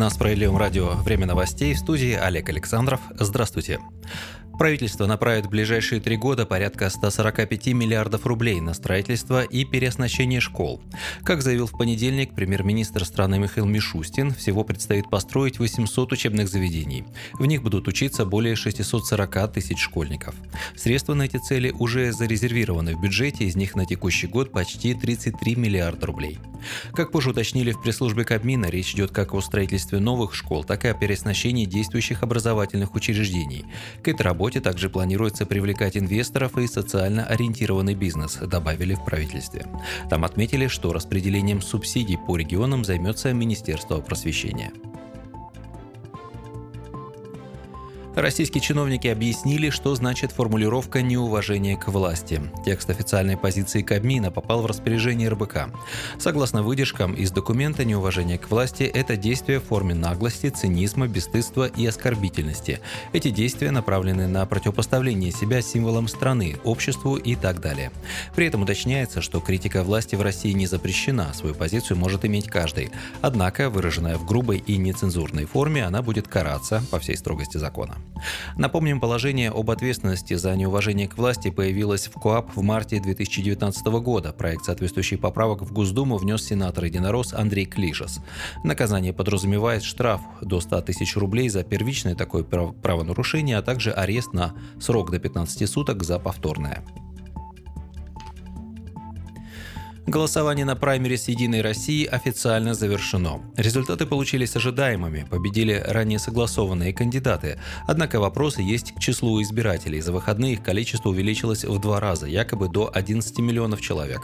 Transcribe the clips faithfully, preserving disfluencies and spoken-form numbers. На Справедливом радио «Время новостей» в студии Олег Александров. Здравствуйте. Правительство направит в ближайшие три года порядка сто сорок пять миллиардов рублей на строительство и переоснащение школ. Как заявил в понедельник премьер-министр страны Михаил Мишустин, всего предстоит построить восемьсот учебных заведений. В них будут учиться более шестьсот сорок тысяч школьников. Средства на эти цели уже зарезервированы в бюджете, из них на текущий год почти тридцать три миллиарда рублей. Как позже уточнили в пресс-службе Кабмина, речь идет как о строительстве новых школ, так и о переоснащении действующих образовательных учреждений. К этой работе также планируется привлекать инвесторов и социально ориентированный бизнес, добавили в правительстве. Там отметили, что распределением субсидий по регионам займется Министерство просвещения. Российские чиновники объяснили, что значит формулировка «неуважение к власти». Текст официальной позиции Кабмина попал в распоряжение эр бэ ка. Согласно выдержкам из документа, неуважение к власти – это действие в форме наглости, цинизма, бесстыдства и оскорбительности. Эти действия направлены на противопоставление себя символам страны, обществу и так далее. При этом уточняется, что критика власти в России не запрещена, свою позицию может иметь каждый. Однако, выраженная в грубой и нецензурной форме, она будет караться по всей строгости закона. Напомним, положение об ответственности за неуважение к власти появилось в КоАП в марте две тысячи девятнадцатого года. Проект соответствующих поправок в Госдуму внес сенатор-единорос Андрей Клишас. Наказание подразумевает штраф до ста тысяч рублей за первичное такое правонарушение, а также арест на срок до пятнадцати суток за повторное. Голосование на праймерис «Единой России» официально завершено. Результаты получились ожидаемыми, победили ранее согласованные кандидаты. Однако вопросы есть к числу избирателей. За выходные их количество увеличилось в два раза, якобы до одиннадцати миллионов человек.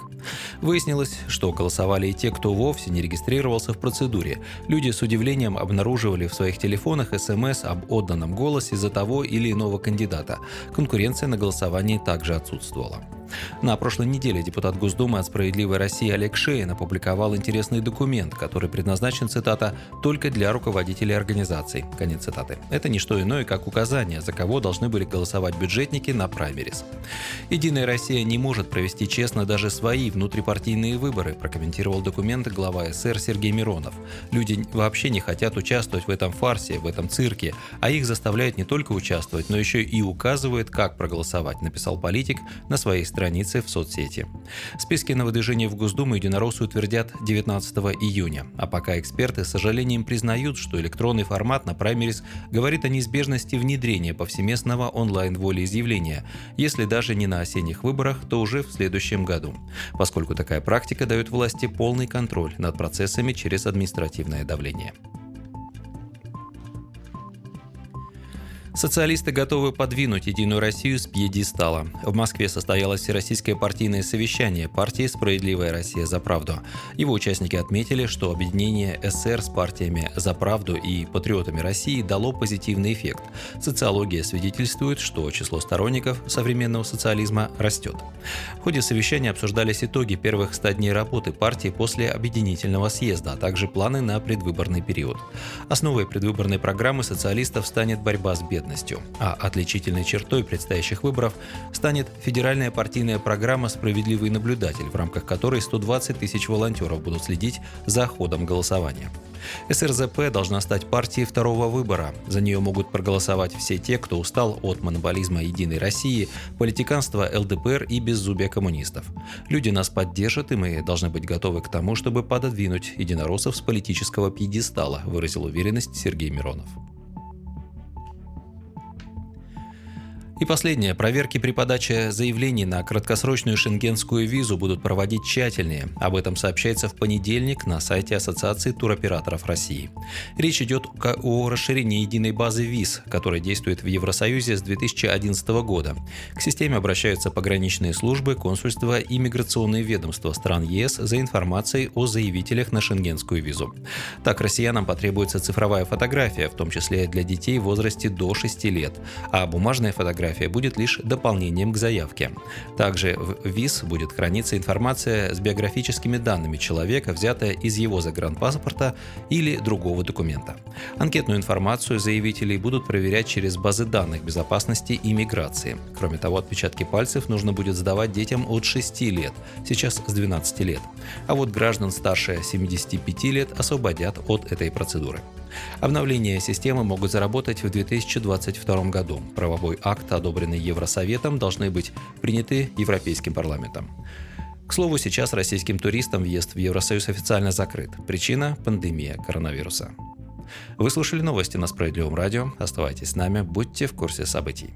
Выяснилось, что голосовали и те, кто вовсе не регистрировался в процедуре. Люди с удивлением обнаруживали в своих телефонах эс эм эс об отданном голосе за того или иного кандидата. Конкуренция на голосовании также отсутствовала. На прошлой неделе депутат Госдумы от «Справедливой России» Олег Шейн опубликовал интересный документ, который предназначен, цитата, «только для руководителей организаций». Конец цитаты. Это не что иное, как указание, за кого должны были голосовать бюджетники на праймерис. «Единая Россия не может провести честно даже свои внутрипартийные выборы», прокомментировал документ глава эс эр Сергей Миронов. «Люди вообще не хотят участвовать в этом фарсе, в этом цирке, а их заставляют не только участвовать, но еще и указывают, как проголосовать», написал политик на своей странице. страницы в соцсети. Списки на выдвижение в Госдуму единороссы утвердят девятнадцатого июня. А пока эксперты с сожалением признают, что электронный формат на праймерис говорит о неизбежности внедрения повсеместного онлайн-волеизъявления, если даже не на осенних выборах, то уже в следующем году, поскольку такая практика дает власти полный контроль над процессами через административное давление. Социалисты готовы подвинуть «Единую Россию» с пьедестала. В Москве состоялось всероссийское партийное совещание партии «Справедливая Россия за правду». Его участники отметили, что объединение эс эр с партиями «За правду» и «Патриотами России» дало позитивный эффект. Социология свидетельствует, что число сторонников современного социализма растет. В ходе совещания обсуждались итоги первых ста дней работы партии после объединительного съезда, а также планы на предвыборный период. Основой предвыборной программы социалистов станет борьба с бедностью. А отличительной чертой предстоящих выборов станет федеральная партийная программа «Справедливый наблюдатель», в рамках которой сто двадцать тысяч волонтеров будут следить за ходом голосования. эс эр зэ пэ должна стать партией второго выбора. За нее могут проголосовать все те, кто устал от монополизма «Единой России», политиканства эл дэ пэ эр и беззубия коммунистов. Люди нас поддержат, и мы должны быть готовы к тому, чтобы пододвинуть единороссов с политического пьедестала, выразил уверенность Сергей Миронов. И последнее. Проверки при подаче заявлений на краткосрочную шенгенскую визу будут проводить тщательнее. Об этом сообщается в понедельник на сайте Ассоциации туроператоров России. Речь идет о расширении единой базы ВИС, которая действует в Евросоюзе с две тысячи одиннадцатого года. К системе обращаются пограничные службы, консульства и миграционные ведомства стран е эс за информацией о заявителях на шенгенскую визу. Так, россиянам потребуется цифровая фотография, в том числе для детей в возрасте до шести лет, а бумажная фотография фотография будет лишь дополнением к заявке. Также в ВИС будет храниться информация с биографическими данными человека, взятая из его загранпаспорта или другого документа. Анкетную информацию заявителей будут проверять через базы данных безопасности и миграции. Кроме того, отпечатки пальцев нужно будет сдавать детям от шести лет, сейчас с двенадцати лет. А вот граждан старше семидесяти пяти лет освободят от этой процедуры. Обновления системы могут заработать в две тысячи двадцать втором году. Правовой акт, одобренный Евросоветом, должны быть приняты Европейским парламентом. К слову, сейчас российским туристам въезд в Евросоюз официально закрыт. Причина – пандемия коронавируса. Вы слушали новости на Справедливом радио. Оставайтесь с нами, будьте в курсе событий.